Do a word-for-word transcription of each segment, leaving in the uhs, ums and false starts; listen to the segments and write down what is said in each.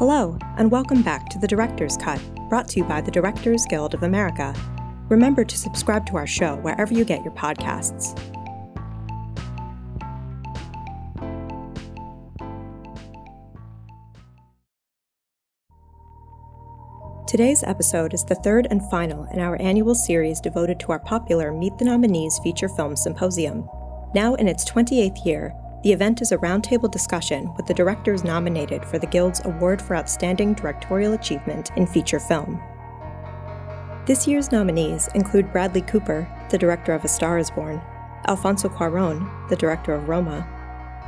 Hello, and welcome back to The Director's Cut, brought to you by the Directors Guild of America. Remember to subscribe to our show wherever you get your podcasts. Today's episode is the third and final in our annual series devoted to our popular Meet the Nominees feature film symposium. Now in its twenty-eighth year, the event is a roundtable discussion with the directors nominated for the Guild's Award for Outstanding Directorial Achievement in Feature Film. This year's nominees include Bradley Cooper, the director of A Star is Born, Alfonso Cuarón, the director of Roma,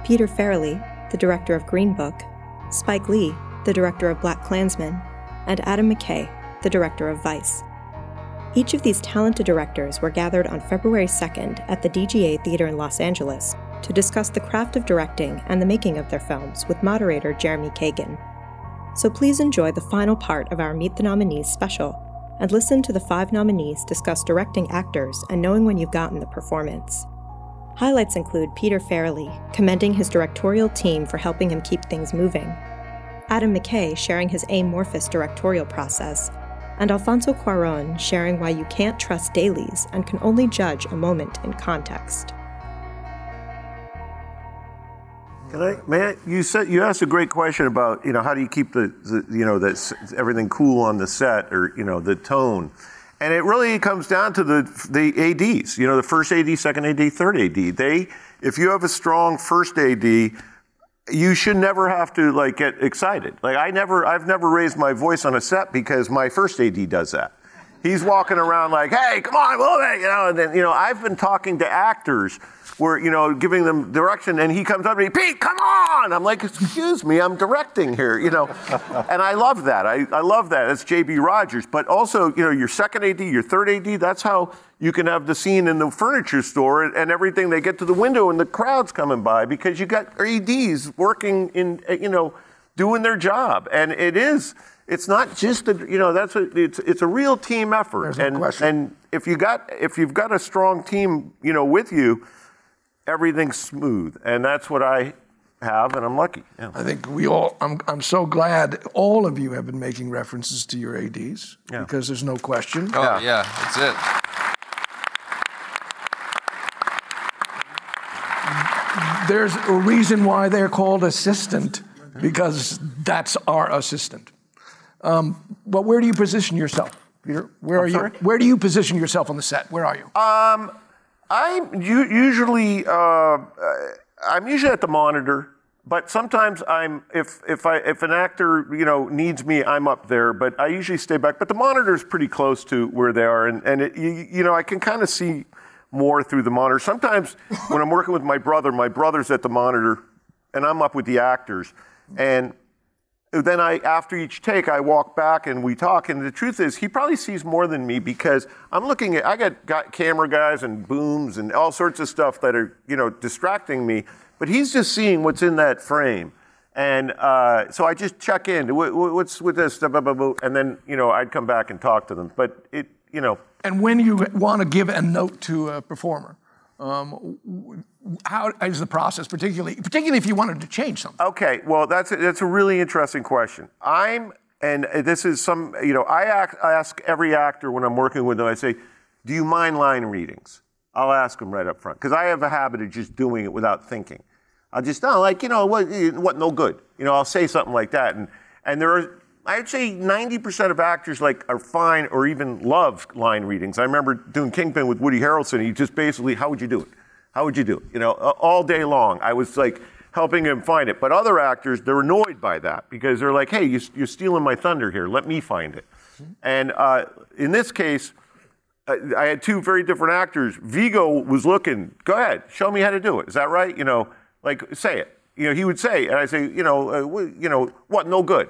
Peter Farrelly, the director of Green Book, Spike Lee, the director of BlacKkKlansman, and Adam McKay, the director of Vice. Each of these talented directors were gathered on February second at the D G A Theater in Los Angeles to discuss the craft of directing and the making of their films with moderator Jeremy Kagan. So please enjoy the final part of our Meet the Nominees special and listen to the five nominees discuss directing actors and knowing when you've gotten the performance. Highlights include Peter Farrelly commending his directorial team for helping him keep things moving, Adam McKay sharing his amorphous directorial process, and Alfonso Cuarón sharing why you can't trust dailies and can only judge a moment in context. Can I, may I, you said you asked a great question about, you know, how do you keep the, the you know the, everything cool on the set, or you know the tone, and it really comes down to the the A Ds. You know, the first A D, second A D, third A D. They, if you have a strong first A D, you should never have to like get excited. Like I never, I've never raised my voice on a set because my first A D does that. He's walking around like, hey, come on, move it, you know. And then, you know, I've been talking to actors where, you know, giving them direction, and he comes up to me, Pete, come on. I'm like, excuse me, I'm directing here, you know. And I love that. I, I love that. That's J. B. Rogers. But also, you know, your second A D, your third A D, that's how you can have the scene in the furniture store and everything. They get to the window and the crowd's coming by because you got A Ds working in, you know, doing their job. And it is. It's not just a, you know, that's a, it's it's a real team effort. There's and no question. And if you got if you've got a strong team, you know, with you, everything's smooth. And that's what I have, and I'm lucky. Yeah. I think we all I'm I'm so glad all of you have been making references to your A Ds, yeah, because there's no question. Oh yeah, yeah, that's it. There's a reason why they're called assistant, because that's our assistant. Um, but where do you position yourself, Peter? Where are you? Where do you position yourself on the set? Where are you? Um, I'm u- usually uh, I'm usually at the monitor, but sometimes I'm if if I if an actor you know needs me, I'm up there. But I usually stay back. But the monitor is pretty close to where they are, and and it, you, you know I can kind of see more through the monitor. Sometimes when I'm working with my brother, my brother's at the monitor, and I'm up with the actors, and. Then I, after each take, I walk back and we talk. And the truth is, he probably sees more than me because I'm looking at, I got, got camera guys and booms and all sorts of stuff that are, you know, distracting me. But he's just seeing what's in that frame. And uh, so I just check in. What, what's with this? Blah, blah, blah. And then, you know, I'd come back and talk to them. But it, you know. And when you want to give a note to a performer, Um, how is the process, particularly particularly if you wanted to change something? Okay, well, that's a, that's a really interesting question. I'm, and this is some, you know, I, act, I ask every actor when I'm working with them, I say, do you mind line readings? I'll ask them right up front, because I have a habit of just doing it without thinking. I'll just, no, like, you know, what, what, no good. You know, I'll say something like that, and, and there are, I'd say ninety percent of actors like are fine or even love line readings. I remember doing Kingpin with Woody Harrelson. He just basically, how would you do it? How would you do it? You know, all day long. I was like helping him find it. But other actors, they're annoyed by that because they're like, hey, you're stealing my thunder here. Let me find it. Mm-hmm. And uh, in this case, I had two very different actors. Viggo was looking, go ahead, show me how to do it. Is that right? You know, like, say it. You know, he would say, and I say, you know, uh, you know, what, no good.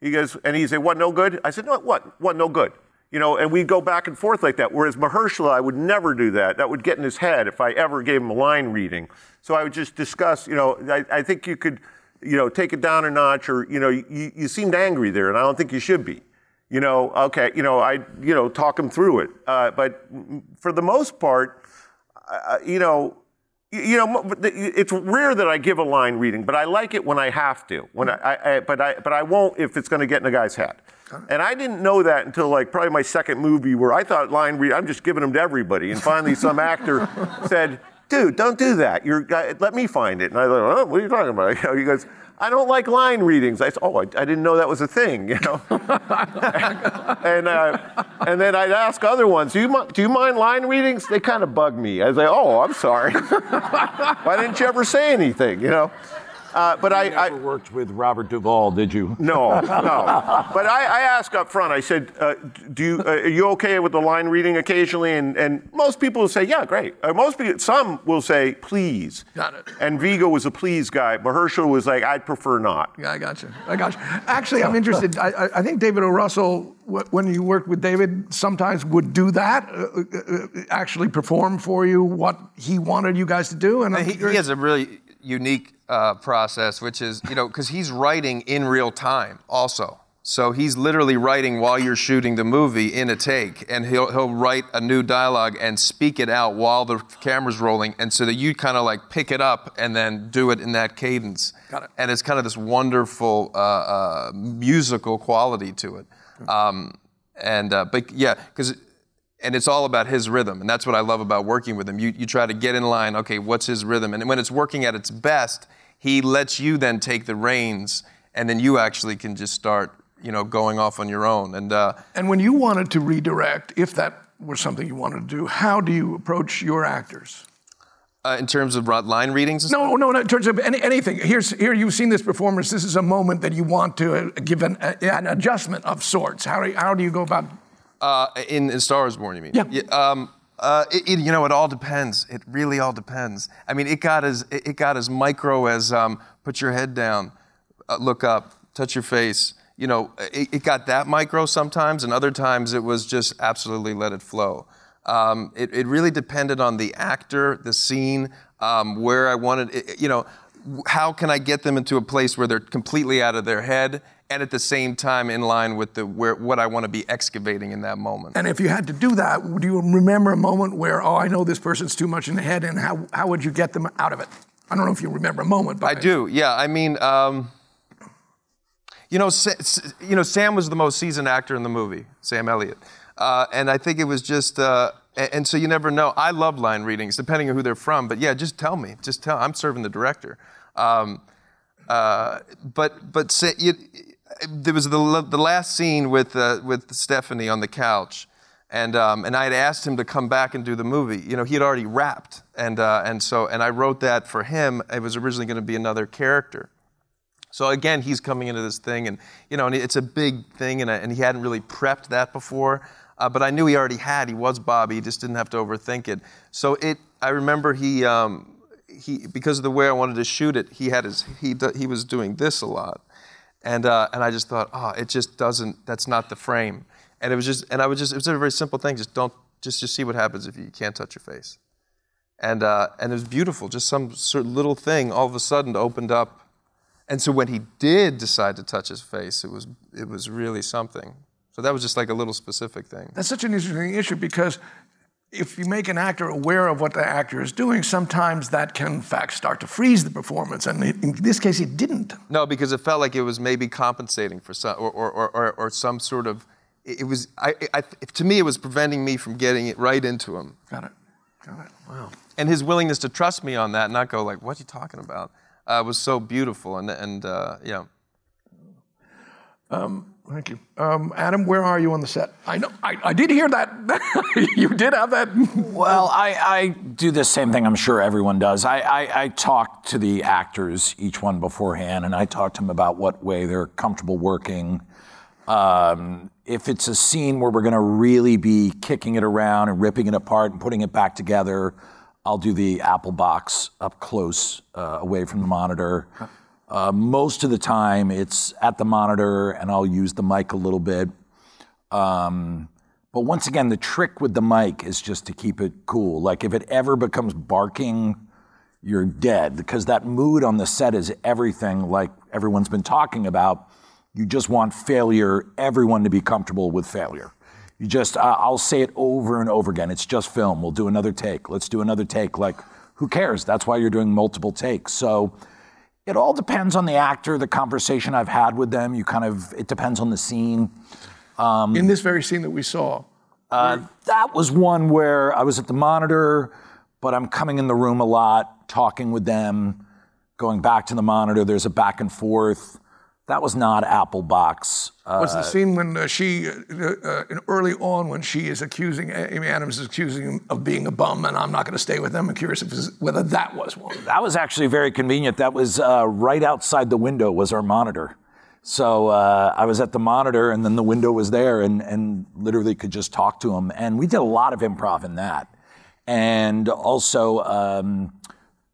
He goes, and he said, what, no good? I said, no, what, what, no good? You know, and we'd go back and forth like that. Whereas Mahershala, I would never do that. That would get in his head if I ever gave him a line reading. So I would just discuss, you know, I, I think you could, you know, take it down a notch, or, you know, you, you seemed angry there, and I don't think you should be. You know, okay, you know, I, you know, talk him through it. Uh, but for the most part, uh, you know, You know, it's rare that I give a line reading, but I like it when I have to. When I, I, I but I, but I won't if it's going to get in a guy's head. Okay. And I didn't know that until like probably my second movie, where I thought line read, I'm just giving them to everybody. And finally, some actor said, "Dude, don't do that. You're, let me find it." And I thought, "Oh, what are you talking about?" You know, he goes, "I don't like line readings." I said, "Oh, I, I didn't know that was a thing." You know, and uh, and then I'd ask other ones, "Do you do you mind line readings?" They kind of bug me. I say, "Oh, I'm sorry. Why didn't you ever say anything?" You know. Uh, but you I never I, worked with Robert Duvall, did you? No, no. But I, I asked up front. I said, uh, "Do you uh, are you okay with the line reading occasionally?" And and most people will say, "Yeah, great." Uh, most people, some will say, "Please." Got it. And Viggo was a please guy. Mahershala was like, "I'd prefer not." Yeah, I got you. I got you. Actually, I'm interested. I I think David O. Russell, when you worked with David, sometimes would do that, uh, uh, actually perform for you what he wanted you guys to do. And, and he, he has a really unique Uh, process, which is, you know, because he's writing in real time also. So he's literally writing while you're shooting the movie in a take, and he'll he'll write a new dialogue and speak it out while the camera's rolling, and so that you kind of like pick it up and then do it in that cadence. Got it. And it's kind of this wonderful uh, uh, musical quality to it. Um, and uh, but yeah, because. And it's all about his rhythm, and that's what I love about working with him. You you try to get in line, okay, what's his rhythm? And when it's working at its best, he lets you then take the reins, and then you actually can just start, you know, going off on your own. And uh, and when you wanted to redirect, if that were something you wanted to do, how do you approach your actors? Uh, in terms of line readings? And no, stuff? no, no, in terms of any, anything. Here's, here, you've seen this performance. This is a moment that you want to give an, uh, an adjustment of sorts. How do you, how do you go about... Uh, in, in Star is Born, you mean? Yeah. yeah um, uh, it, it, you know, it all depends. It really all depends. I mean, it got as it, it got as micro as um, put your head down, uh, look up, touch your face. You know, it, it got that micro sometimes, and other times it was just absolutely let it flow. Um, it, it really depended on the actor, the scene, um, where I wanted. It, you know, how can I get them into a place where they're completely out of their head, and at the same time in line with the where what I want to be excavating in that moment. And if you had to do that, would you remember a moment where, oh, I know this person's too much in the head, and how, how would you get them out of it? I don't know if you remember a moment, but... I do, yeah. I mean, um, you know, you know, Sam was the most seasoned actor in the movie, Sam Elliott. Uh, and I think it was just... Uh, and so you never know. I love line readings, depending on who they're from. But yeah, just tell me. Just tell. I'm serving the director. Um, uh, but, but... say, you, There was the the last scene with uh, with Stephanie on the couch, and um, and I had asked him to come back and do the movie. You know, he had already rapped, and uh, and so and I wrote that for him. It was originally going to be another character. So again, he's coming into this thing, and you know, and it's a big thing, and I, and he hadn't really prepped that before. Uh, but I knew he already had. He was Bobby. He just didn't have to overthink it. So it. I remember he um, he because of the way I wanted to shoot it, he had his he he was doing this a lot. And uh, and I just thought, oh, it just doesn't. That's not the frame. And it was just, and I was just. It was a very simple thing. Just don't. Just just see what happens if you can't touch your face. And uh, and it was beautiful. Just some sort of little thing. All of a sudden opened up. And so when he did decide to touch his face, it was it was really something. So that was just like a little specific thing. That's such an interesting issue because if you make an actor aware of what the actor is doing, sometimes that can, in fact, start to freeze the performance. And in this case, it didn't. No, because it felt like it was maybe compensating for some, or or, or, or some sort of, it was, I, I, to me, it was preventing me from getting it right into him. Got it, got it, wow. And his willingness to trust me on that and not go like, what are you talking about? Uh, was so beautiful, and, and uh, yeah. Um. Thank you. Um, Adam, where are you on the set? I know, I, I did hear that. You did have that. Well, I, I do the same thing I'm sure everyone does. I, I, I talk to the actors, each one beforehand, and I talk to them about what way they're comfortable working. Um, if it's a scene where we're going to really be kicking it around and ripping it apart and putting it back together, I'll do the apple box up close, uh, away from the monitor. Huh. Uh, most of the time, it's at the monitor, and I'll use the mic a little bit. Um, but once again, the trick with the mic is just to keep it cool. Like, if it ever becomes barking, you're dead, because that mood on the set is everything, like everyone's been talking about. You just want failure, everyone to be comfortable with failure. You just, uh, I'll say it over and over again. It's just film. We'll do another take. Let's do another take. Like, who cares? That's why you're doing multiple takes. So it all depends on the actor, the conversation I've had with them. You kind of, it depends on the scene. Um, In this very scene that we saw. Uh, that was one where I was at the monitor, but I'm coming in the room a lot, talking with them, going back to the monitor. There's a back and forth. That was not Applebox. Uh, What's the scene when uh, she, uh, uh, early on when she is accusing, Amy Adams is accusing him of being a bum and I'm not gonna stay with them. I'm curious if this, whether that was one. That was actually very convenient. That was uh, right outside the window was our monitor. So uh, I was at the monitor and then the window was there and, and literally could just talk to him. And we did a lot of improv in that. And also, um,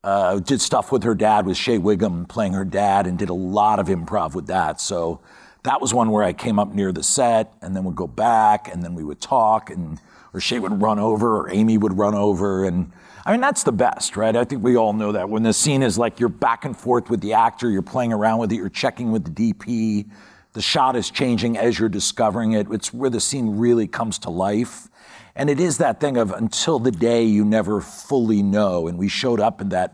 Uh, did stuff with her dad, with Shea Whigham playing her dad, and did a lot of improv with that. So that was one where I came up near the set and then would go back and then we would talk, and or Shea would run over or Amy would run over. And I mean, that's the best, right? I think we all know that. When the scene is like you're back and forth with the actor, you're playing around with it, you're checking with the D P, the shot is changing as you're discovering it. It's where the scene really comes to life. And it is that thing of until the day you never fully know. And we showed up in that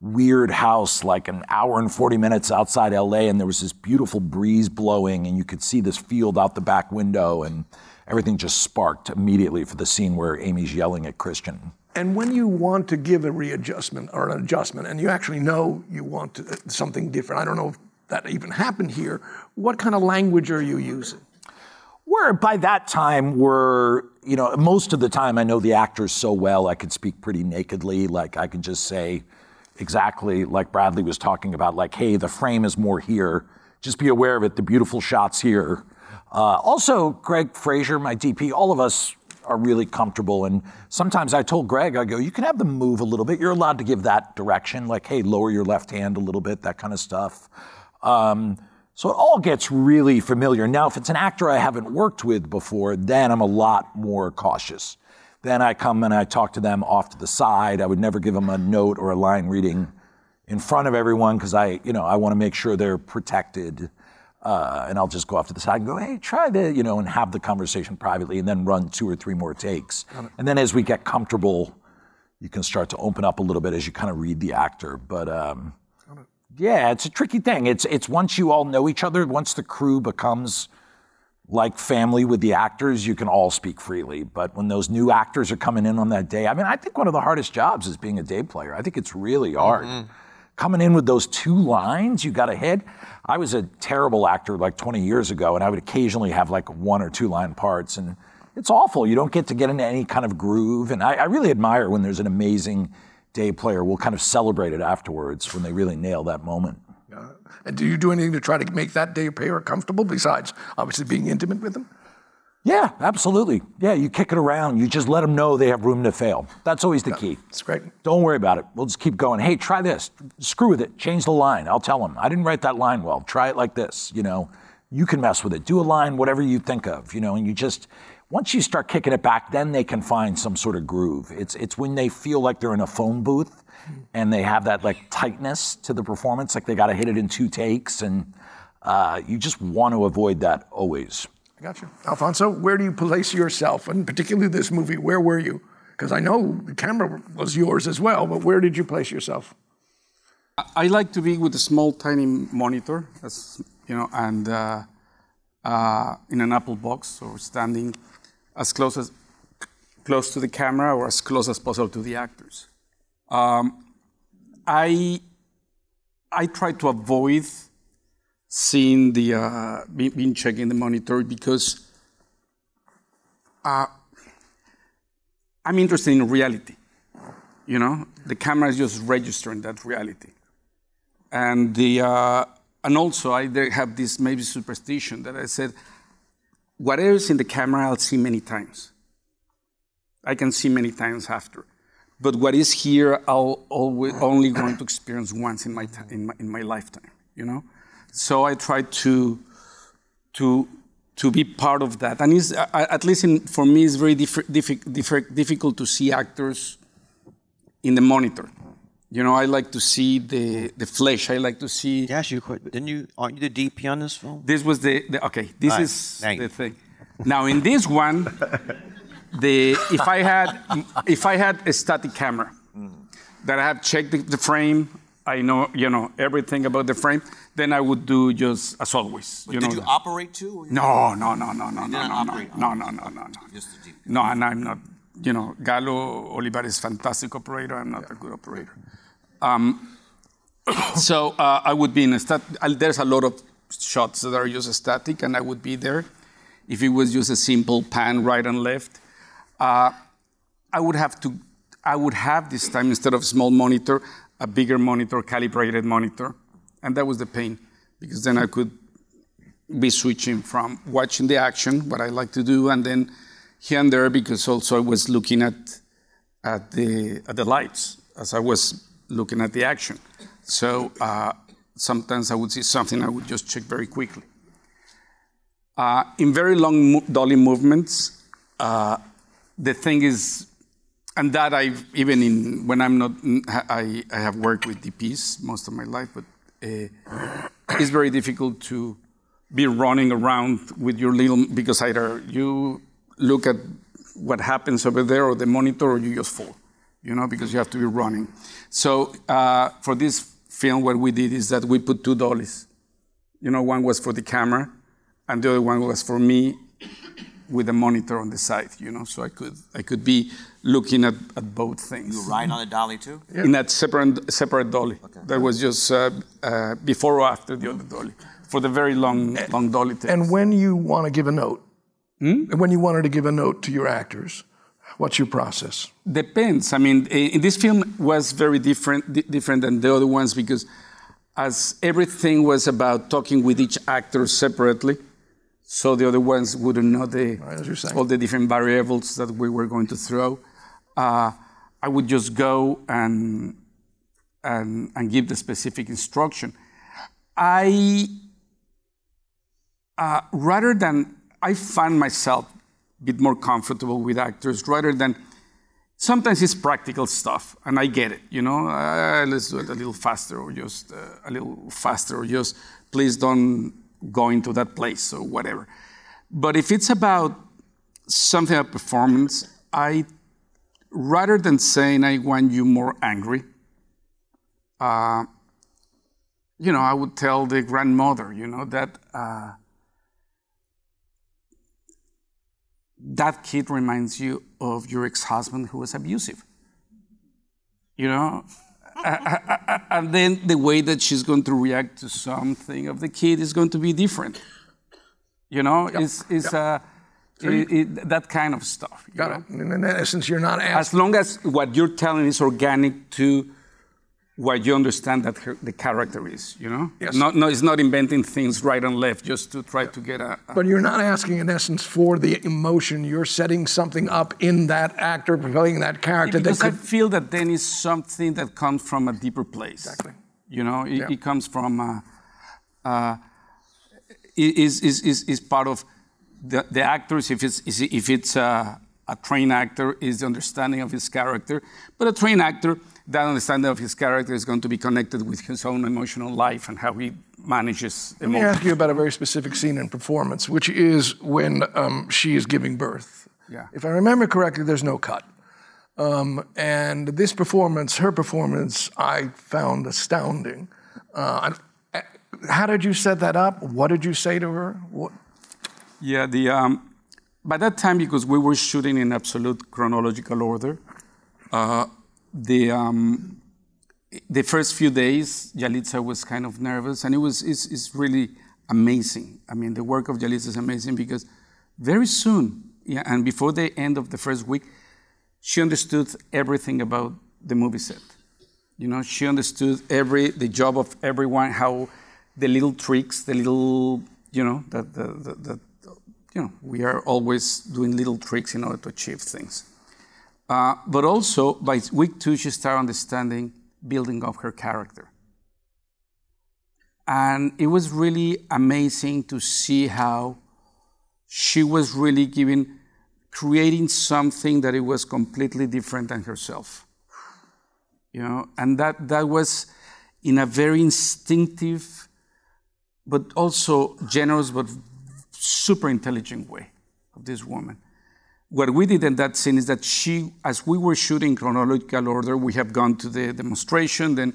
weird house like an hour and forty minutes outside L A, and there was this beautiful breeze blowing and you could see this field out the back window, and everything just sparked immediately for the scene where Amy's yelling at Christian. And when you want to give a readjustment or an adjustment and you actually know you want to, something different, I don't know if that even happened here, what kind of language are you using? Where by that time we're, you know, most of the time I know the actors so well, I could speak pretty nakedly. Like I could just say exactly like Bradley was talking about, like, hey, the frame is more here. Just be aware of it. The beautiful shot's here. Uh, also, Greg Fraser, my D P, all of us are really comfortable. And sometimes I told Greg, I go, you can have them move a little bit. You're allowed to give that direction. Like, hey, lower your left hand a little bit, that kind of stuff. Um, So it all gets really familiar. Now, if it's an actor I haven't worked with before, then I'm a lot more cautious. Then I come and I talk to them off to the side. I would never give them a note or a line reading in front of everyone because I, you know, I want to make sure they're protected. Uh, and I'll just go off to the side and go, hey, try the, you know, and have the conversation privately and then run two or three more takes. And then as we get comfortable, you can start to open up a little bit as you kind of read the actor. But, um, yeah, it's a tricky thing. It's it's once you all know each other, once the crew becomes like family with the actors, you can all speak freely. But when those new actors are coming in on that day, I mean, I think one of the hardest jobs is being a day player. I think it's really hard. Mm-hmm. Coming in with those two lines you got to hit. I was a terrible actor like twenty years ago, and I would occasionally have like one or two line parts, and it's awful. You don't get to get into any kind of groove. And I, I really admire when there's an amazing day player. Will kind of celebrate it afterwards when they really nail that moment. Yeah. And do you do anything to try to make that day player comfortable besides obviously being intimate with them? Yeah, absolutely. Yeah, you kick it around. You just let them know they have room to fail. That's always the yeah, key. That's great. Don't worry about it. We'll just keep going. Hey, try this. Screw with it. Change the line. I'll tell them. I didn't write that line well. Try it like this. You know, you can mess with it. Do a line, whatever you think of, you know, and you just... Once you start kicking it back, then they can find some sort of groove. It's it's when they feel like they're in a phone booth and they have that like tightness to the performance, like they got to hit it in two takes, and uh, you just want to avoid that always. I got you. Alfonso, where do you place yourself, and particularly this movie, where were you? Because I know the camera was yours as well, but where did you place yourself? I like to be with a small, tiny monitor, as, you know, and uh, uh, in an Apple box or standing as close as close to the camera or as close as possible to the actors. Um, I I try to avoid seeing the uh, being checking the monitor because uh, I'm interested in reality. You know, the camera is just registering that reality, and the uh, and also I have this maybe superstition that I said, whatever is in the camera, I'll see many times. I can see many times after. But what is here, I'll always only going to experience once in my, t- in my in my lifetime, you know? So I try to to to be part of that. And it's, uh, at least in, for me, it's very diff- diff- diff- difficult to see actors in the monitor. You know, I like to see the, the flesh. I like to see... Yes, you could. Didn't you... Aren't you the D P on this film? This was the... the okay, this right, is the you. thing. Now, in this one, the if I had if I had a static camera, mm. that I have checked the, the frame. I know, you know, everything about the frame. Then I would do just as always. You know, did you operate too? No, no, no, no, no, no, no, no, no, no, no, no. No, and I'm not. You know, Galo Olivares is fantastic operator. I'm not a good operator. Um, so uh, I would be in a stat. There's a lot of shots that are just static, and I would be there. If it was just a simple pan right and left, uh, I would have to. I would have this time instead of a small monitor. A bigger monitor, calibrated monitor. And that was the pain, because then I could be switching from watching the action, what I like to do, and then here and there, because also I was looking at, at, the, at the lights as I was looking at the action. So uh, sometimes I would see something, I would just check very quickly. Uh, in very long mo- dolly movements, uh, the thing is, and that I've, even in, when I'm not, I, I have worked with D Ps most of my life, but uh, it's very difficult to be running around with your little, because either you look at what happens over there or the monitor, or you just fall, you know, because you have to be running. So uh, for this film, what we did is that we put two dollies. You know, one was for the camera, and the other one was for me, with a monitor on the side, you know, so I could I could be looking at, at both things. You were riding on a dolly too? Yeah. In that separate separate dolly. Okay. That was just uh, uh, before or after the other dolly, for the very long and, long dolly takes. And when you want to give a note, hmm? when you wanted to give a note to your actors, what's your process? Depends. I mean, in this film was very different di- different than the other ones, because as everything was about talking with each actor separately, so the other ones wouldn't know the, right, all the different variables that we were going to throw. Uh, I would just go and, and and give the specific instruction. I, uh, rather than, I find myself a bit more comfortable with actors rather than, sometimes it's practical stuff, and I get it, you know, uh, let's do it a little faster or just uh, a little faster or just please don't going to that place or whatever. But if it's about something about performance, I, rather than saying I want you more angry, uh, you know, I would tell the grandmother, you know, that uh, that kid reminds you of your ex-husband who was abusive, you know? Uh, uh, uh, and then the way that she's going to react to something of the kid is going to be different. You know, yep. it's, it's yep. uh, it, it, that kind of stuff. You Got know? It. In essence, you're not asking. As long as what you're telling is organic to what you understand that her, the character is, you know? Yes. Not, no, it's not inventing things right and left just to try yep. to get a, a... But you're not asking, in essence, for the emotion. You're setting something up in that actor, propelling that character. Because that could... I feel that then is something that comes from a deeper place. Exactly. You know, it, yeah. it comes from... Uh, uh, is is is is part of the, the actors, if it's, is, if it's uh, a trained actor, is the understanding of his character. But a trained actor... that understanding of his character is going to be connected with his own emotional life and how he manages emotions. Let me ask you about a very specific scene in performance, which is when um, she is giving birth. Yeah. If I remember correctly, there's no cut. Um, and this performance, her performance, I found astounding. Uh, how did you set that up? What did you say to her? What? Yeah, the um, by that time, because we were shooting in absolute chronological order, uh, The um, the first few days, Yalitza was kind of nervous, and it was it's, it's really amazing. I mean, the work of Yalitza is amazing because very soon, yeah, and before the end of the first week, she understood everything about the movie set. You know, she understood every the job of everyone, how the little tricks, the little you know that that you know we are always doing little tricks in order to achieve things. Uh, but also, by week two, she started understanding building up her character. And it was really amazing to see how she was really giving, creating something that it was completely different than herself. You know, and that, that was in a very instinctive, but also generous, but super intelligent way of this woman. what we did in that scene is that she, as we were shooting chronological order, we have gone to the demonstration, then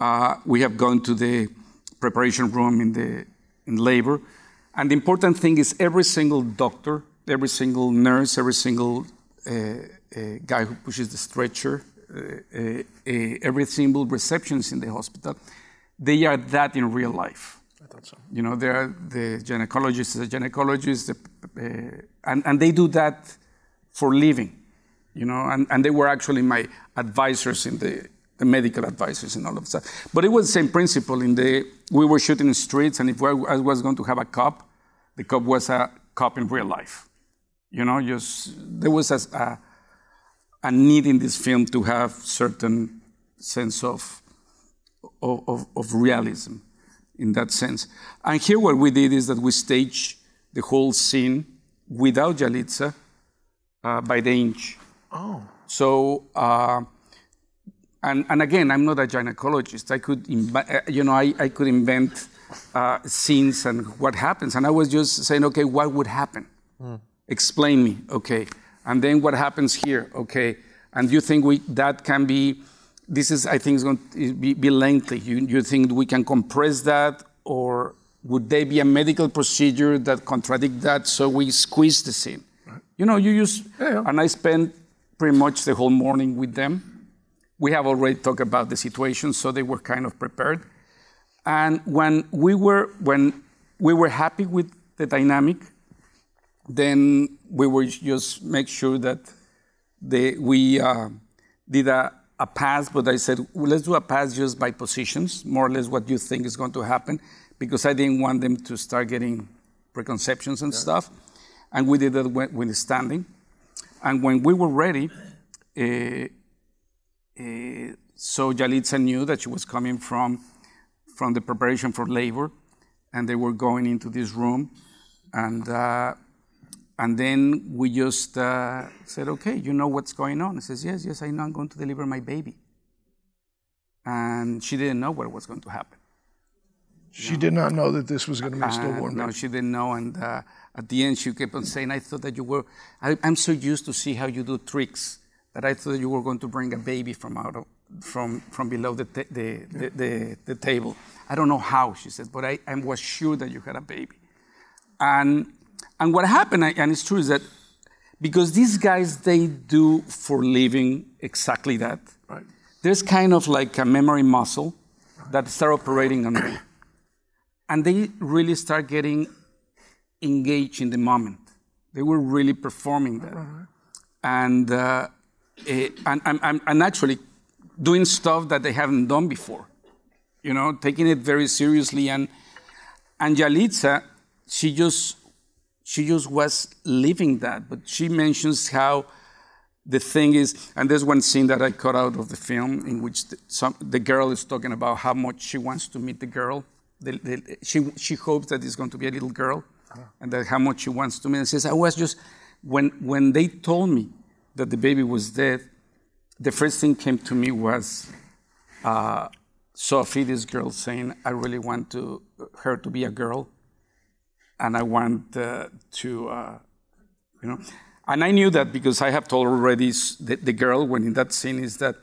uh, we have gone to the preparation room in the in labor. And the important thing is every single doctor, every single nurse, every single uh, uh, guy who pushes the stretcher, uh, uh, uh, every single receptionist in the hospital, they are that in real life. I thought so. You know, they are the gynecologists, the gynecologists, the, uh, and, and they do that for living, you know, and, and they were actually my advisors in the, the medical advisors and all of that. But it was the same principle in the, we were shooting in streets, and if I was going to have a cop, the cop was a cop in real life. You know, just, there was a, a, a need in this film to have certain sense of, of, of realism. In that sense. And here what we did is that we staged the whole scene without Yalitza uh, by the inch. Oh. So, uh, and, and again, I'm not a gynecologist. I could, you know, I, I could invent uh, scenes and what happens. And I was just saying, okay, what would happen? Mm. Explain me, okay. And then what happens here, okay. And you think we that can be This is, I think, is going to be, be lengthy. You, you think we can compress that, or would there be a medical procedure that contradicts that? So we squeeze the scene. Right. You know, you use, yeah, yeah. and I spent pretty much the whole morning with them. We have already talked about the situation, so they were kind of prepared. And when we were when we were happy with the dynamic, then we were just make sure that they, we uh, did a. a pass, but I said, well, let's do a pass just by positions, more or less what you think is going to happen, because I didn't want them to start getting preconceptions and yeah. stuff. And we did that when standing. And when we were ready, uh, uh, so Yalitza knew that she was coming from, from the preparation for labor, and they were going into this room. And, uh, And then we just uh, said, okay, you know what's going on? I says, yes, yes, I know I'm going to deliver my baby. And she didn't know what was going to happen. She you know? did not know that this was going to be a stillborn baby. No, she didn't know. And uh, at the end, she kept on saying, I thought that you were, I, I'm so used to see how you do tricks that I thought you were going to bring a baby from out of, from, from below the, ta- the, yeah. the, the, the table. I don't know how, she said, but I, I was sure that you had a baby. And... And what happened, and it's true, is that because these guys, they do for living exactly that. Right. There's kind of like a memory muscle right. that starts operating on them. And they really start getting engaged in the moment. They were really performing that. Right, right. And, uh, it, and, and, and actually doing stuff that they haven't done before. You know, taking it very seriously. And, and Yalitza, she just... She just was living that, but she mentions how the thing is, and there's one scene that I cut out of the film in which the, some, the girl is talking about how much she wants to meet the girl. The, the, she she hopes that it's going to be a little girl, oh. and that how much she wants to meet. And says, I was just, when when they told me that the baby was dead, the first thing came to me was uh, Sophie, this girl, saying, I really want to her to be a girl. And I want uh, to, uh, you know, and I knew that because I have told already the, the girl when in that scene is that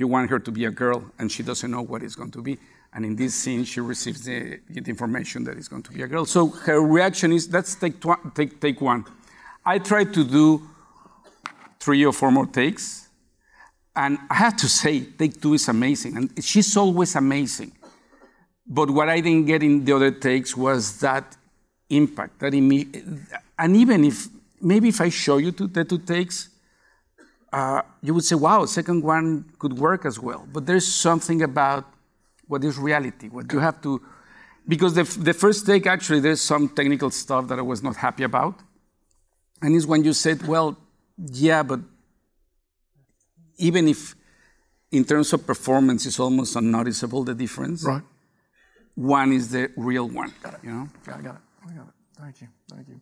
you want her to be a girl and she doesn't know what it's going to be. And in this scene, she receives the, the information that it's going to be a girl. So her reaction is, let's take, tw- take, take one. I tried to do three or four more takes. And I have to say, take two is amazing. And she's always amazing. But what I didn't get in the other takes was that impact. That imme- and even if, maybe if I show you two, the two takes, uh, you would say, wow, second one could work as well. But there's something about what is reality, what you have to, because the, the first take, actually, there's some technical stuff that I was not happy about. And it's when you said, well, yeah, but even if in terms of performance, it's almost unnoticeable, the difference. Right. One is the real one. Got it. You know? Got it. I got it. I got it. Thank you. Thank you.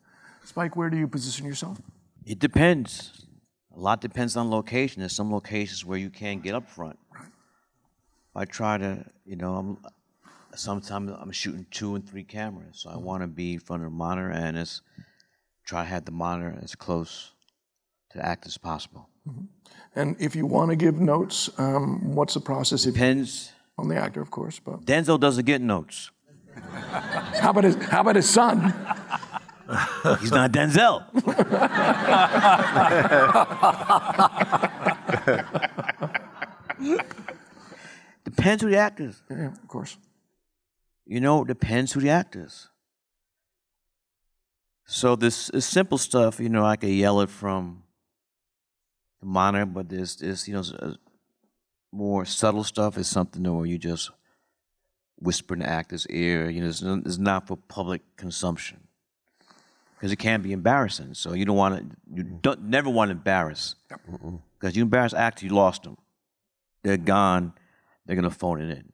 Spike, where do you position yourself? It depends. A lot depends on location. There's some locations where you can't get up front. Right. I try to, you know, I'm, sometimes I'm shooting two and three cameras, so I want to be in front of the monitor and it's try to have the monitor as close to the act as possible. Mm-hmm. And if you want to give notes, um, what's the process? Depends. If, on the actor, of course. But Denzel doesn't get notes. How about his, how about his son? He's not Denzel. Depends who the actor is. Yeah, of course. You know, it depends who the actor is. So this is simple stuff, you know, I could yell it from the monitor, but there's, there's you know, more subtle stuff is something where you just whisper in the actor's ear. You know, it's, it's not for public consumption because it can be embarrassing. So you don't want to, you don't never want to embarrass, because you embarrass actors, you lost them. They're gone. They're gonna phone it in.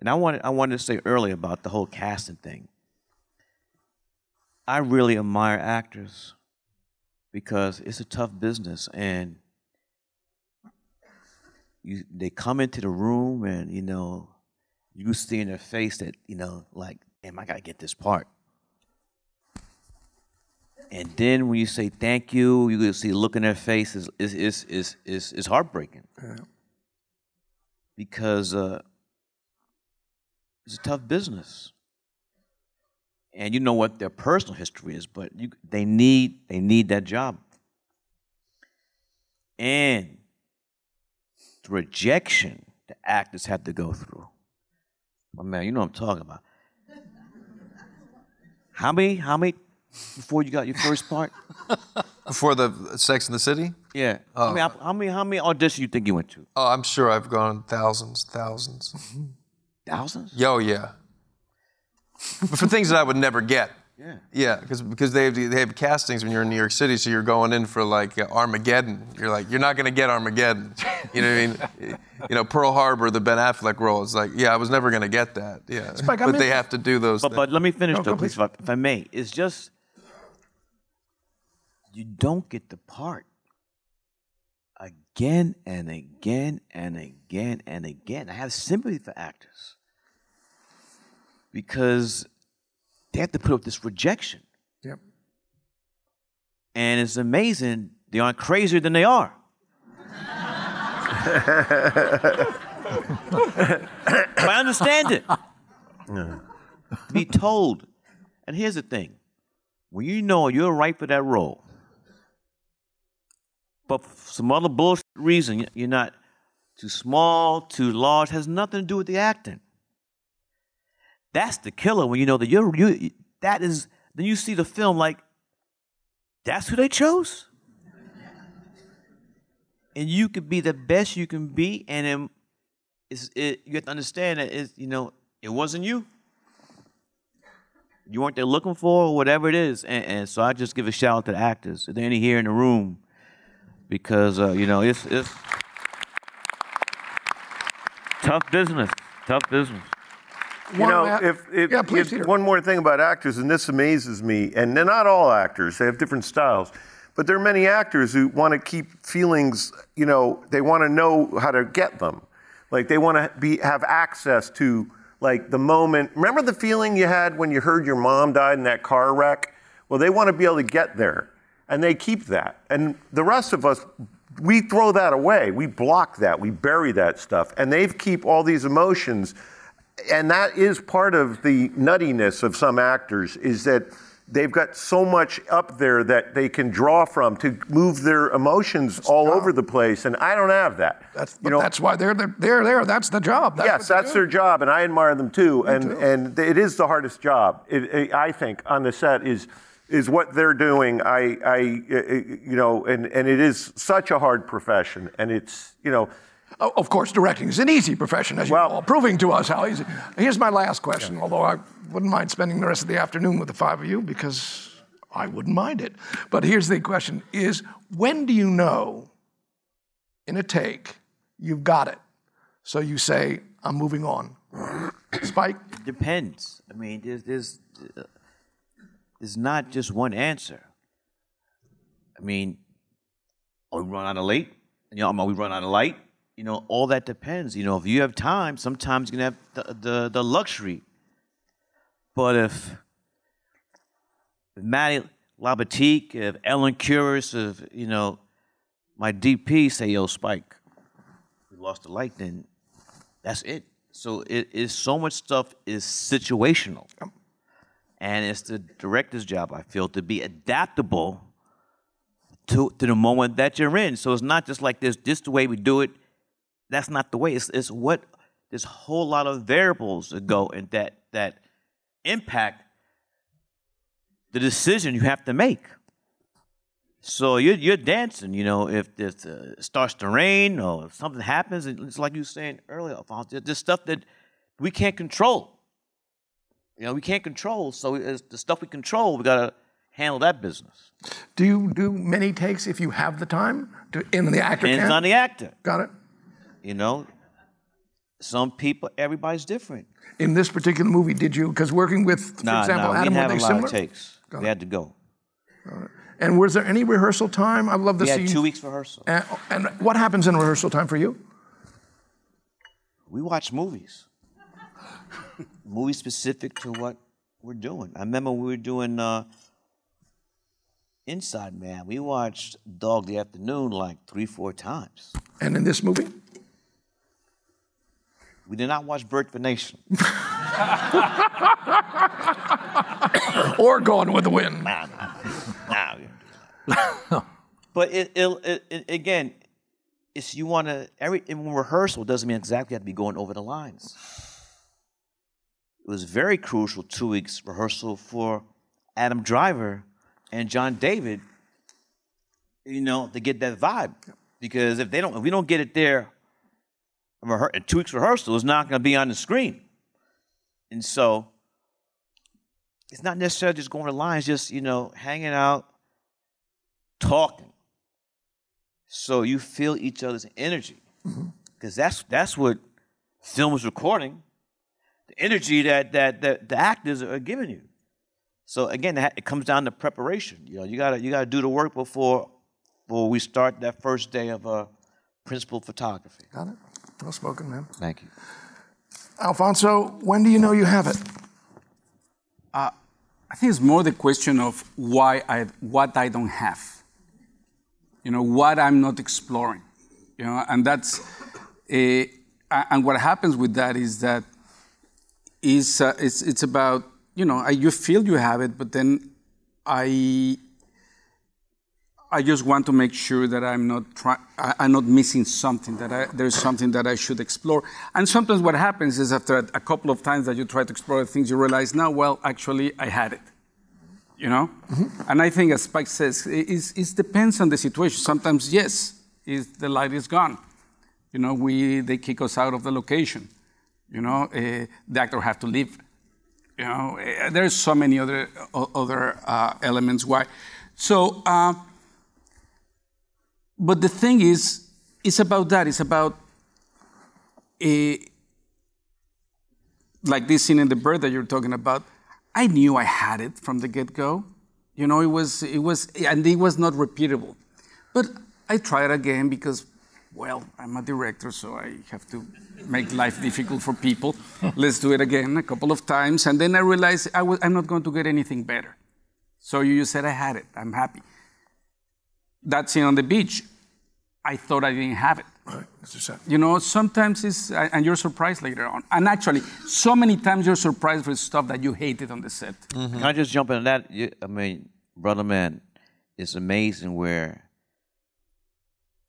And I wanted, I wanted to say earlier about the whole casting thing. I really admire actors because it's a tough business, and you, they come into the room and, you know, you see in their face that, you know, like, damn, I gotta get this part. And then when you say thank you, you can see the look in their face is is is is is, is heartbreaking. Yeah. Because uh, it's a tough business. And you know what their personal history is, but you, they need they need that job. And the rejection the actors have to go through. My man, you know what I'm talking about. How many? How many? Before you got your first part? Before the Sex and the City? Yeah. Oh. I mean, how, how many? How many auditions you think you went to? Oh, I'm sure I've gone thousands, thousands, thousands. Yo, yeah. But for things that I would never get. Yeah. Yeah, because because they have, they have castings when you're in New York City, so you're going in for like Armageddon. You're like, you're not gonna get Armageddon. You know what I mean? You know, Pearl Harbor, the Ben Affleck role. It's like, yeah, I was never gonna get that. Yeah. Spike, but I mean, they have to do those. But, but let me finish no, though, please, if, if I may. It's just you don't get the part again and again and again and again. I have sympathy for actors, because they have to put up this rejection. Yep. And it's amazing, they aren't crazier than they are. I understand it. Yeah. To be told. And here's the thing, when you know you're right for that role, but for some other bullshit reason, you're not too small, too large, has nothing to do with the acting. That's the killer, when you know that you're, you, that is, then you see the film like, that's who they chose? And you could be the best you can be, and it's, it, you have to understand that it's, you know, it wasn't you. You weren't there looking for, or whatever it is. And, and so I just give a shout out to the actors. Are there any here in the room? Because, uh, you know, it's, it's tough business, tough business. You one know, if, if, yeah, please, if one more thing about actors, and this amazes me, and they're not all actors, they have different styles, but there are many actors who want to keep feelings, you know, they want to know how to get them. Like, they want to be have access to, like, the moment. Remember the feeling you had when you heard your mom died in that car wreck? Well, they want to be able to get there, and they keep that. And the rest of us, we throw that away. We block that. We bury that stuff. And they keep all these emotions. And that is part of the nuttiness of some actors, is that they've got so much up there that they can draw from to move their emotions that's all job. over the place. And I don't have that. That's, you know, that's why they're, they're, they're there. That's the job. That's yes, that's do. their job. And I admire them too. Me and too. and it is the hardest job, it, it, I think, on the set is is what they're doing. I, I it, you know, and, and it is such a hard profession. And it's, you know, of course, directing is an easy profession, as well, you know, proving to us how easy. Here's my last question, yeah. although I wouldn't mind spending the rest of the afternoon with the five of you, because I wouldn't mind it. But here's the question, is when do you know in a take you've got it? So you say, I'm moving on. Spike? It depends. I mean, there's, there's, there's not just one answer. I mean, are we running out of light? You know, are we running out of light? You know, all that depends. You know, if you have time, sometimes you can have the, the, the luxury. But if, if Matty Labatique, if Ellen Curris, if, you know, my D P say, yo, Spike, we lost the light, then that's it. So it is so much stuff is situational. Yep. And it's the director's job, I feel, to be adaptable to to the moment that you're in. So it's not just like this, this the way we do it. That's not the way. It's it's what there's a whole lot of variables that go and that that impact the decision you have to make. So you're, you're dancing, you know, if this, uh, it starts to rain or if something happens, it's like you were saying earlier, Alfonso, there's stuff that we can't control. You know, we can't control, so it's the stuff we control, we got to handle that business. Do you do many takes if you have the time? Do, and the actor Depends can? on the actor. Got it. You know, some people, everybody's different. In this particular movie, did you? Because working with, for nah, example, nah, Adam, were they similar? No, we didn't have a lot of takes. We had to go. All right. And was there any rehearsal time? I'd love to see. We had two weeks rehearsal. And, and what happens in rehearsal time for you? We watch movies. Movies specific to what we're doing. I remember we were doing uh, Inside Man. We watched Dog the Afternoon like three, four times. And in this movie? We did not watch Birth of a Nation. Or Gone with the Wind. Nah, nah, nah. nah. But it, it, it, again, it's you want to, every in rehearsal doesn't mean exactly you have to be going over the lines. It was very crucial two weeks rehearsal for Adam Driver and John David, you know, to get that vibe. Because if they don't, if we don't get it there, in two weeks rehearsal, it's not going to be on the screen. And so, it's not necessarily just going to lines, just, you know, hanging out, talking. So you feel each other's energy. Because mm-hmm. that's that's what film is recording. The energy that, that that the actors are giving you. So again, it comes down to preparation. You know, you gotta you gotta do the work before before we start that first day of uh, principal photography. Got it. Well spoken, man. Thank you, Alfonso. When do you know you have it? Uh, I think it's more the question of why I what I don't have. You know, what I'm not exploring. You know, and that's a, and what happens with that is that. Is uh, it's it's about, you know, I, you feel you have it, but then I I just want to make sure that I'm not try, I, I'm not missing something, that I, there's something that I should explore. And sometimes what happens is after a, a couple of times that you try to explore things, you realize now, well, actually I had it, you know. Mm-hmm. And I think, as Spike says, it, it depends on the situation. Sometimes yes, is the light is gone, you know. We they kick us out of the location. You know, uh, the actor have to leave. You know, uh, there's so many other uh, other uh, elements why. So, uh, but the thing is, it's about that. It's about a like this scene in The Bird that you're talking about. I knew I had it from the get-go. You know, it was it was and it was not repeatable. But I tried again because. Well, I'm a director, so I have to make life difficult for people. Let's do it again a couple of times. And then I realized I was, I'm not going to get anything better. So you just said, I had it. I'm happy. That scene on the beach, I thought I didn't have it. Right. You know, sometimes it's, and you're surprised later on. And actually, so many times you're surprised with stuff that you hated on the set. Mm-hmm. Can I just jump into that? I mean, brother, man, it's amazing where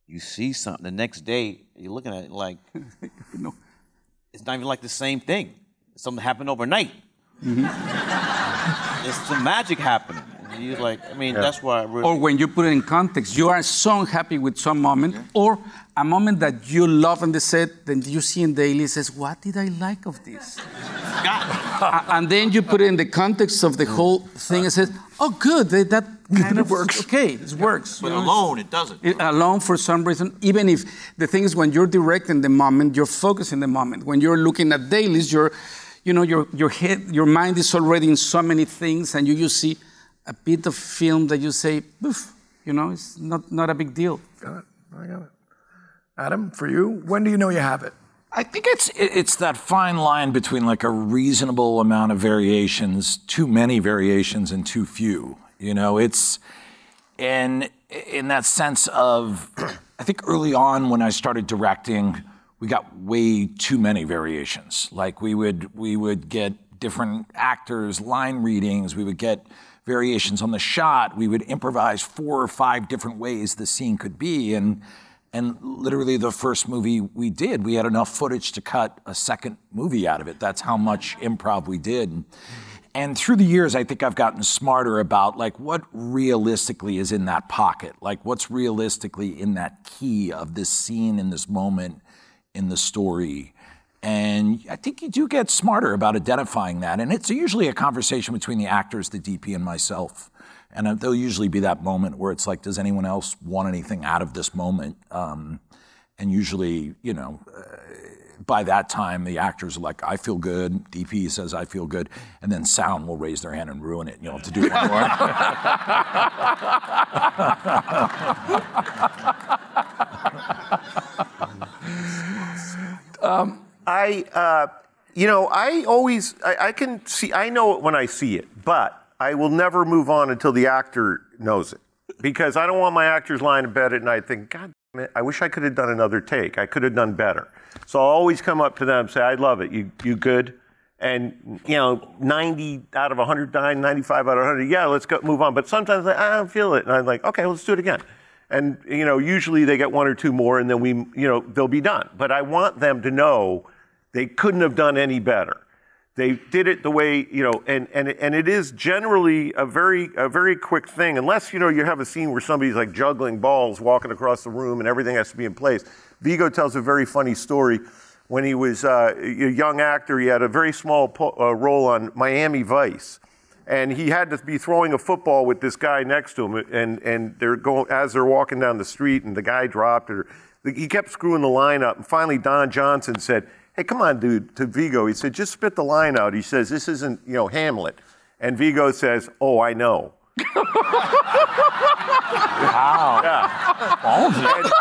you see something, the next day, you're looking at it like, no. It's not even like the same thing. Something happened overnight. Mm-hmm. There's some magic happening. You're like, I mean, yeah. That's why I really... Or when you put it in context, you are so happy with some moment, yeah. Or a moment that you love on the set, then you see in daily, it says, what did I like of this? uh, and then you put it in the context of the whole thing and says, oh, good, that, that kind of works. Okay, it yeah. works. But you know, alone, it doesn't. It, alone, for some reason, even if the thing is when you're directing the moment, you're focusing the moment. When you're looking at dailies, you're, you know, your your head, your mind is already in so many things, and you you see a bit of film that you say, poof, you know, it's not, not a big deal. Got it. I got it. Adam, for you, when do you know you have it? I think it's it's that fine line between like a reasonable amount of variations, too many variations and too few. You know, it's in in that sense of, I think early on when I started directing, we got way too many variations. Like we would we would get different actors, line readings, we would get variations on the shot, we would improvise four or five different ways the scene could be. And and literally the first movie we did, we had enough footage to cut a second movie out of it. That's how much improv we did. And through the years, I think I've gotten smarter about like what realistically is in that pocket, like what's realistically in that key of this scene in this moment in the story. And I think you do get smarter about identifying that. And it's usually a conversation between the actors, the D P, and myself. And there'll usually be that moment where it's like, does anyone else want anything out of this moment? Um, and usually, you know, uh, by that time, the actors are like, I feel good. D P says, I feel good. And then sound will raise their hand and ruin it. And you'll have to do one more. um, I, uh, you know, I always, I, I can see, I know it when I see it, but I will never move on until the actor knows it. Because I don't want my actors lying in bed at night thinking, God damn it, I wish I could have done another take. I could have done better. So I'll always come up to them and say, I love it. You you good? And, you know, ninety out of one hundred, ninety-five out of one hundred, yeah, let's go move on. But sometimes like, I don't feel it. And I'm like, okay, let's do it again. And, you know, usually they get one or two more and then we, you know, they'll be done. But I want them to know they couldn't have done any better. They did it the way, you know, and and and it is generally a very a very quick thing, unless, you know, you have a scene where somebody's like juggling balls, walking across the room, and everything has to be in place. Viggo tells a very funny story. When he was uh, a young actor, he had a very small po- uh, role on Miami Vice, and he had to be throwing a football with this guy next to him, and and they're going as they're walking down the street, and the guy dropped it. He kept screwing the line up, and finally Don Johnson said, hey, come on, dude, to Viggo. He said, just spit the line out. He says, this isn't, you know, Hamlet. And Viggo says, oh, I know. Wow. Yeah. And,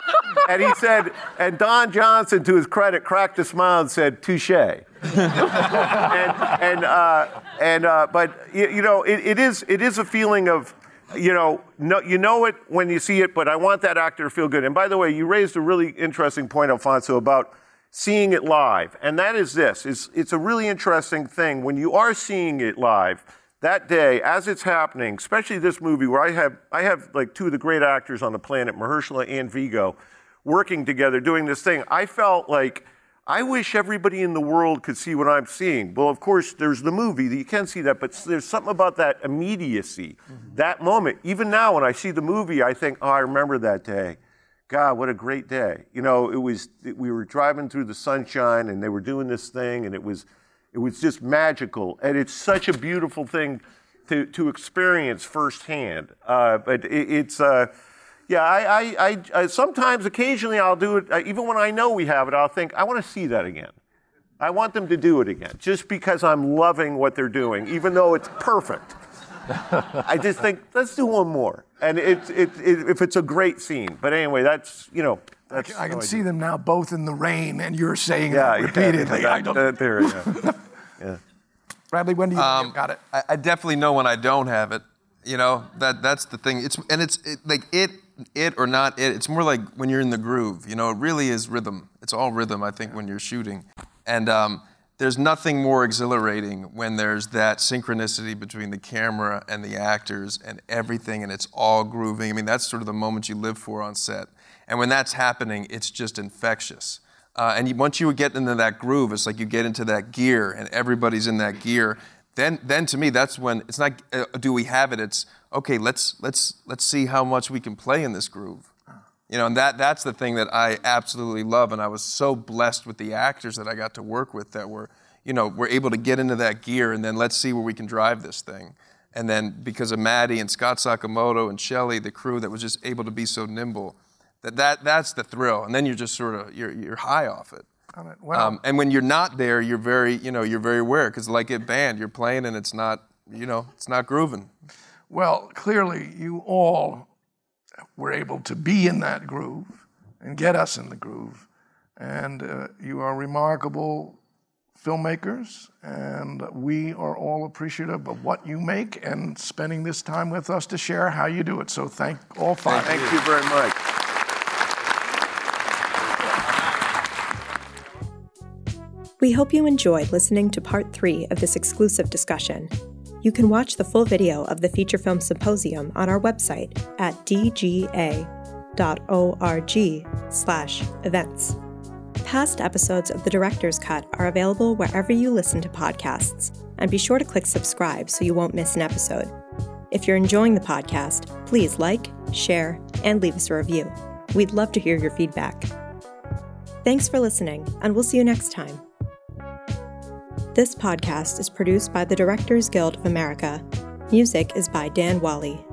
and he said, and Don Johnson, to his credit, cracked a smile and said, touche. and and, uh, and uh, but, you, you know, it, it is it is a feeling of, you know, no, you know it when you see it, but I want that actor to feel good. And by the way, you raised a really interesting point, Alfonso, about seeing it live, and that is this. It's, it's a really interesting thing. When you are seeing it live, that day, as it's happening, especially this movie where I have I have like two of the great actors on the planet, Mahershala and Viggo, working together, doing this thing, I felt like, I wish everybody in the world could see what I'm seeing. Well, of course, there's the movie that you can see that, but there's something about that immediacy, mm-hmm. that moment. Even now, when I see the movie, I think, oh, I remember that day. God, what a great day. You know, it was, it, we were driving through the sunshine and they were doing this thing and it was, it was just magical. And it's such a beautiful thing to, to experience firsthand. Uh, but it, it's, uh, yeah, I, I, I, I, sometimes occasionally I'll do it. Uh, even when I know we have it, I'll think, I want to see that again. I want them to do it again, just because I'm loving what they're doing, even though it's perfect. I just think, let's do one more. And it's it, it, if it's a great scene. But anyway, that's, you know. That's I can, I can see them now both in the rain, and you're saying yeah, that repeatedly. Yeah, that, I don't. That there, yeah. yeah. Bradley, when do you um, got it? I, I definitely know when I don't have it. You know, that that's the thing. It's And it's it, like it, it or not it. It's more like when you're in the groove. You know, it really is rhythm. It's all rhythm, I think, when you're shooting. And um, there's nothing more exhilarating when there's that synchronicity between the camera and the actors and everything, and it's all grooving. I mean, that's sort of the moment you live for on set. And when that's happening, it's just infectious. Uh, and you, once you get into that groove, it's like you get into that gear and everybody's in that gear. Then, then to me, that's when it's not, uh, do we have it? It's, okay, let's, let's, let's see how much we can play in this groove. You know, and that, that's the thing that I absolutely love, and I was so blessed with the actors that I got to work with that were, you know, were able to get into that gear, and then let's see where we can drive this thing. And then because of Matty and Scott Sakamoto and Shelley, the crew that was just able to be so nimble, that, that that's the thrill. And then you're just sort of, you're you're high off it. Wow. Um, and when you're not there, you're very, you know, you're very aware, because like a band, you're playing and it's not, you know, it's not grooving. Well, clearly you all were able to be in that groove and get us in the groove. And uh, you are remarkable filmmakers, and we are all appreciative of what you make and spending this time with us to share how you do it. So thank all five. Thank you very much. We hope you enjoyed listening to part three of this exclusive discussion. You can watch the full video of the Feature Film Symposium on our website at d g a dot org slash events. Past episodes of The Director's Cut are available wherever you listen to podcasts, and be sure to click subscribe so you won't miss an episode. If you're enjoying the podcast, please like, share, and leave us a review. We'd love to hear your feedback. Thanks for listening, and we'll see you next time. This podcast is produced by the Directors Guild of America. Music is by Dan Wally.